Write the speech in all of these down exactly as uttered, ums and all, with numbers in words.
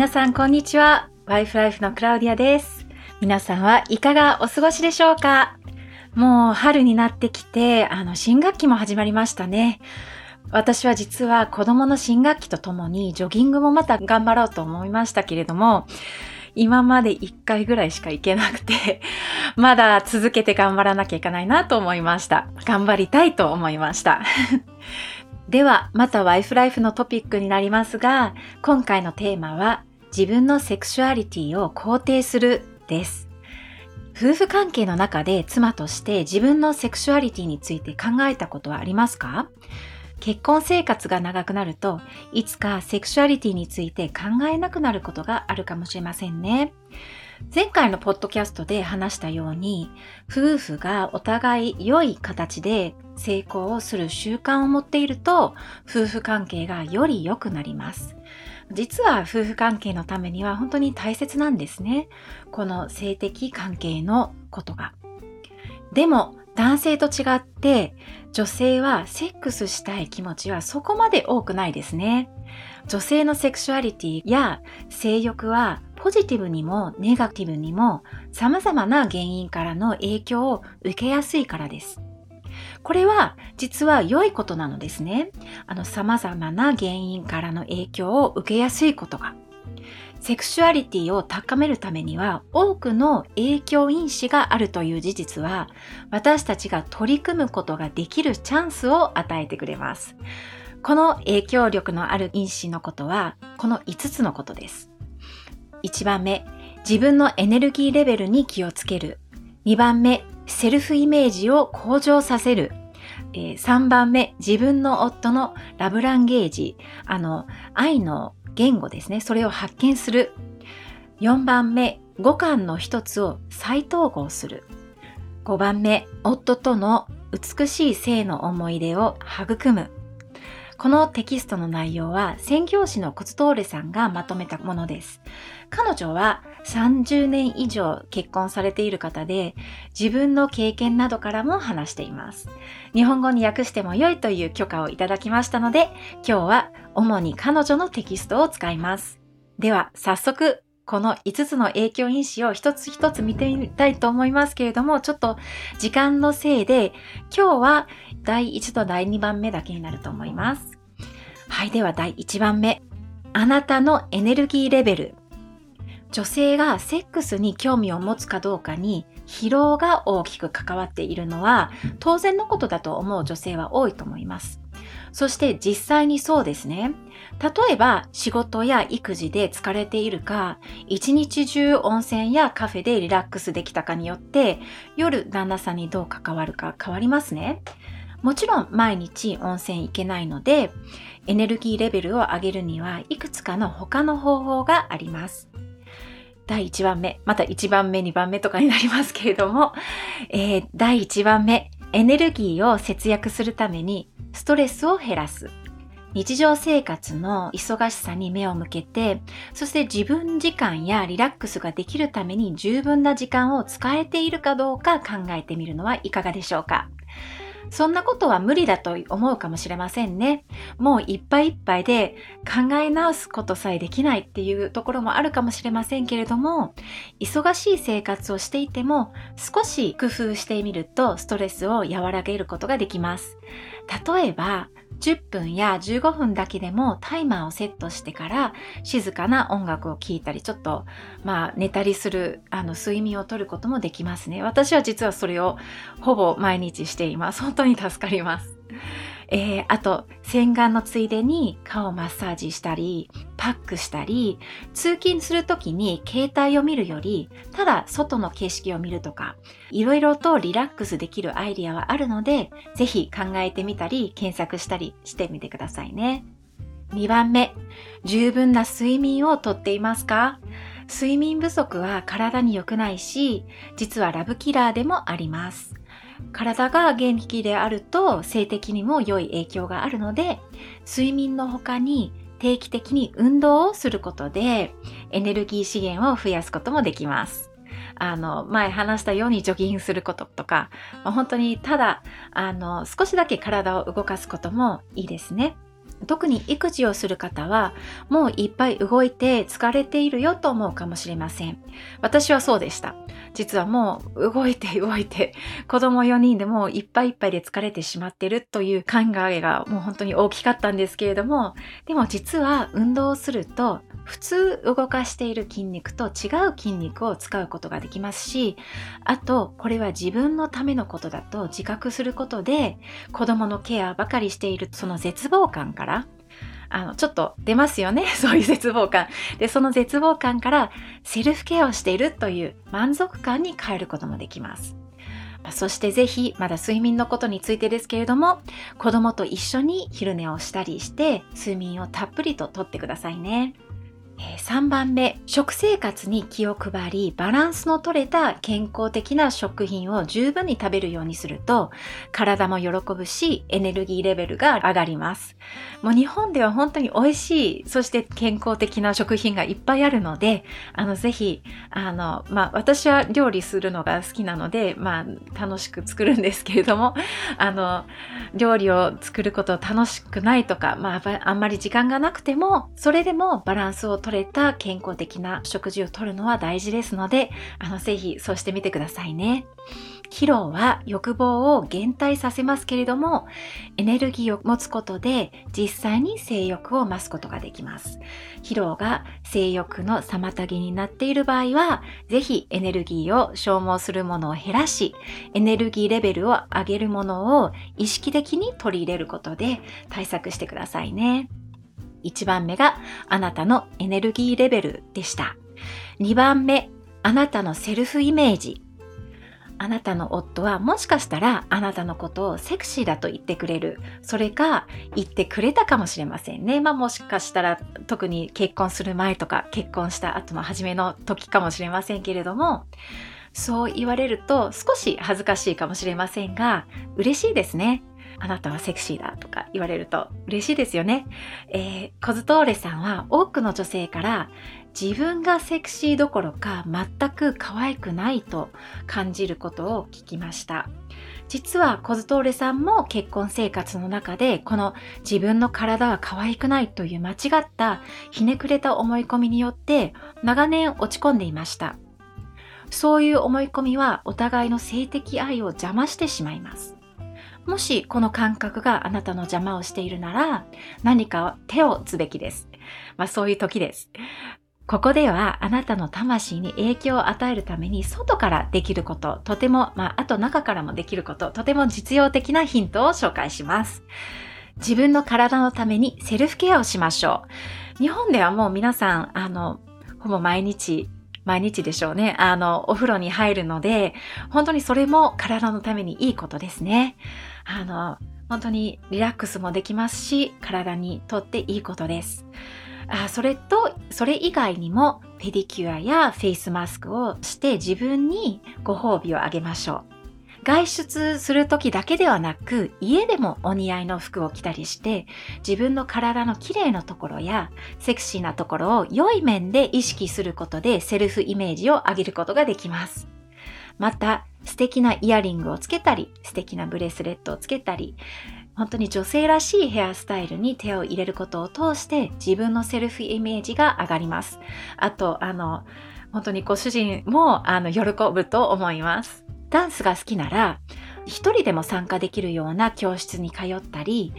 皆さんこんにちは。ワイフライフのクラウディアです。皆さんはいかがお過ごしでしょうか？もう春になってきて、あの新学期も始まりましたね。私は実は子供の新学期とともにジョギングもまた頑張ろうと思いましたけれども、今までいっかいぐらいしか行けなくて、まだ続けて頑張らなきゃいけないなと思いました。頑張りたいと思いました。では、またワイフライフのトピックになりますが、今回のテーマは自分のセクシュアリティを肯定するです。夫婦関係の中で妻として自分のセクシュアリティについて考えたことはありますか？結婚生活が長くなると、いつかセクシュアリティについて考えなくなることがあるかもしれませんね。前回のポッドキャストで話したように、夫婦がお互い良い形で成功をする習慣を持っていると、夫婦関係がより良くなります。実は夫婦関係のためには本当に大切なんですね。この性的関係のことが。でも、男性と違って女性はセックスしたい気持ちはそこまで多くないですね。女性のセクシュアリティや性欲はポジティブにもネガティブにも様々な原因からの影響を受けやすいからです。これは実は良いことなのですね。あの様々な原因からの影響を受けやすいことがセクシュアリティを高めるためには多くの影響因子があるという事実は、私たちが取り組むことができるチャンスを与えてくれます。この影響力のある因子のことは、このいつつのことです。いちばんめ、自分のエネルギーレベルに気をつける。にばんめ、セルフイメージを向上させる。さんばんめ、自分の夫のラブランゲージ、あの、愛の言語ですね。それを発見する。よんばんめ、五感の一つを再統合する。ごばんめ、夫との美しい性の思い出を育む。このテキストの内容は宣教師のコツトーレさんがまとめたものです。彼女はさんじゅうねん以上結婚されている方で、自分の経験などからも話しています。日本語に訳しても良いという許可をいただきましたので、今日は主に彼女のテキストを使います。では早速、このいつつの影響因子を一つ一つ見てみたいと思いますけれども、ちょっと時間のせいで、今日はだいいちとだいにばんめだけになると思います。はい、ではだいいちばんめ。あなたのエネルギーレベル。女性がセックスに興味を持つかどうかに疲労が大きく関わっているのは、当然のことだと思う女性は多いと思います。そして実際にそうですね。例えば仕事や育児で疲れているか、一日中温泉やカフェでリラックスできたかによって、夜旦那さんにどう関わるか変わりますね。もちろん毎日温泉行けないので、エネルギーレベルを上げるにはいくつかの他の方法があります。だいいちばんめ、またいちばんめ、にばんめとかになりますけれども、えー、だいいちばんめ、エネルギーを節約するためにストレスを減らす。日常生活の忙しさに目を向けて、そして自分時間やリラックスができるために十分な時間を使えているかどうか考えてみるのはいかがでしょうか。そんなことは無理だと思うかもしれませんね。もういっぱいいっぱいで考え直すことさえできないっていうところもあるかもしれませんけれども、忙しい生活をしていても少し工夫してみるとストレスを和らげることができます。例えばじゅっぷんやじゅうごふんだけでもタイマーをセットしてから静かな音楽を聴いたり、ちょっとまあ寝たりする、あの睡眠をとることもできますね。私は実はそれをほぼ毎日しています。本当に助かります。えー、あと洗顔のついでに顔をマッサージしたり、パックしたり、通勤するときに携帯を見るよりただ外の景色を見るとか、いろいろとリラックスできるアイディアはあるので、ぜひ考えてみたり検索したりしてみてくださいね。にばんめ、十分な睡眠をとっていますか？睡眠不足は体に良くないし、実はラブキラーでもあります。体が元気であると性的にも良い影響があるので、睡眠の他に定期的に運動をすることでエネルギー資源を増やすこともできます。あの前話したようにジョギングすることとか、本当にただあの少しだけ体を動かすこともいいですね。特に育児をする方はもういっぱい動いて疲れているよと思うかもしれません。私はそうでした。実はもう動いて動いて子供よにんでもういっぱいいっぱいで疲れてしまっているという考えがもう本当に大きかったんですけれども、でも実は運動をすると普通動かしている筋肉と違う筋肉を使うことができますし、あとこれは自分のためのことだと自覚することで子供のケアばかりしているその絶望感から、あのちょっと出ますよね、そういう絶望感で、その絶望感からセルフケアをしているという満足感に変えることもできます。そしてぜひ、まだ睡眠のことについてですけれども、子供と一緒に昼寝をしたりして睡眠をたっぷりととってくださいね。さんばんめ、食生活に気を配り、バランスの取れた健康的な食品を十分に食べるようにすると、体も喜ぶし、エネルギーレベルが上がります。もう日本では本当に美味しい、そして健康的な食品がいっぱいあるので、あのぜひ、あの、まあ、私は料理するのが好きなので、まあ、楽しく作るんですけれども、あの料理を作ること楽しくないとか、まあ、あんまり時間がなくても、それでもバランスを取取れた健康的な食事をとるのは大事ですので、あのぜひそうしてみてくださいね。疲労は欲望を減退させますけれども、エネルギーを持つことで実際に性欲を増すことができます。疲労が性欲の妨げになっている場合は、ぜひエネルギーを消耗するものを減らし、エネルギーレベルを上げるものを意識的に取り入れることで対策してくださいね。いちばんめがあなたのエネルギーレベルでした。にばんめ、あなたのセルフイメージ。あなたの夫はもしかしたらあなたのことをセクシーだと言ってくれる、それか言ってくれたかもしれませんね。まあもしかしたら特に結婚する前とか結婚した後の初めの時かもしれませんけれども、そう言われると少し恥ずかしいかもしれませんが、嬉しいですね。あなたはセクシーだとか言われると嬉しいですよね。えー、コズトーレさんは多くの女性から自分がセクシーどころか全く可愛くないと感じることを聞きました。実はコズトーレさんも結婚生活の中でこの自分の体は可愛くないという間違ったひねくれた思い込みによって長年落ち込んでいました。そういう思い込みはお互いの性的愛を邪魔してしまいます。もしこの感覚があなたの邪魔をしているなら、何か手を打つべきです。まあそういう時です。ここではあなたの魂に影響を与えるために外からできること、とても、まああと中からもできること、とても実用的なヒントを紹介します。自分の体のためにセルフケアをしましょう。日本ではもう皆さん、あの、ほぼ毎日、毎日でしょうね。あの、お風呂に入るので、本当にそれも体のためにいいことですね。あの、本当にリラックスもできますし、体にとっていいことです。あ、それと、それ以外にも、ペディキュアやフェイスマスクをして自分にご褒美をあげましょう。外出する時だけではなく、家でもお似合いの服を着たりして、自分の体の綺麗なところやセクシーなところを良い面で意識することでセルフイメージを上げることができます。また、素敵なイヤリングをつけたり、素敵なブレスレットをつけたり、本当に女性らしいヘアスタイルに手を入れることを通して自分のセルフイメージが上がります。あと、あの、本当にご主人もあの喜ぶと思います。ダンスが好きなら、一人でも参加できるような教室に通ったり、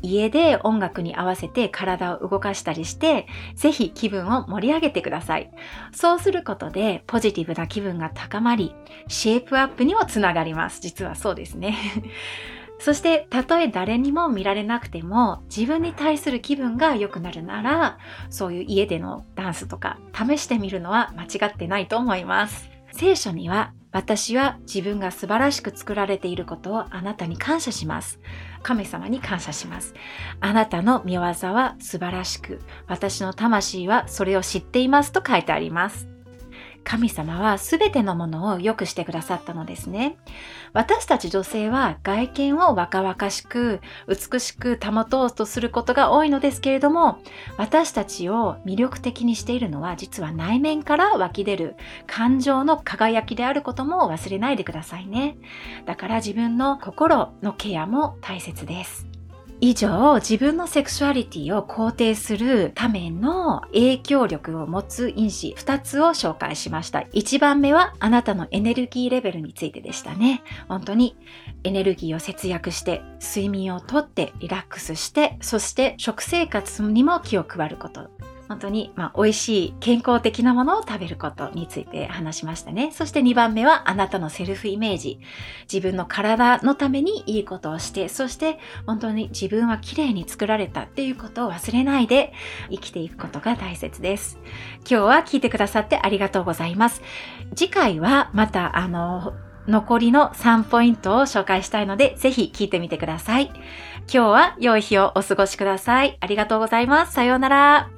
家で音楽に合わせて体を動かしたりして、ぜひ気分を盛り上げてください。そうすることでポジティブな気分が高まり、シェイプアップにもつながります。実はそうですね。そして、たとえ誰にも見られなくても、自分に対する気分が良くなるなら、そういう家でのダンスとか試してみるのは間違ってないと思います。聖書には、私は自分が素晴らしく作られていることをあなたに感謝します。神様に感謝します。あなたの見業は素晴らしく、私の魂はそれを知っていますと書いてあります。神様はすべてのものを良くしてくださったのですね。私たち女性は外見を若々しく美しく保とうとすることが多いのですけれども、私たちを魅力的にしているのは実は内面から湧き出る感情の輝きであることも忘れないでくださいね。だから自分の心のケアも大切です。以上、自分のセクシュアリティを肯定するための影響力を持つ因子ふたつを紹介しました。いちばんめはあなたのエネルギーレベルについてでしたね。本当にエネルギーを節約して睡眠をとってリラックスして、そして食生活にも気を配ること、本当に、まあ、美味しい健康的なものを食べることについて話しましたね。そしてにばんめはあなたのセルフイメージ。自分の体のためにいいことをして、そして本当に自分は綺麗に作られたっていうことを忘れないで生きていくことが大切です。今日は聞いてくださってありがとうございます。次回はまたあの残りのさんポイントを紹介したいので、ぜひ聞いてみてください。今日は良い日をお過ごしください。ありがとうございます。さようなら。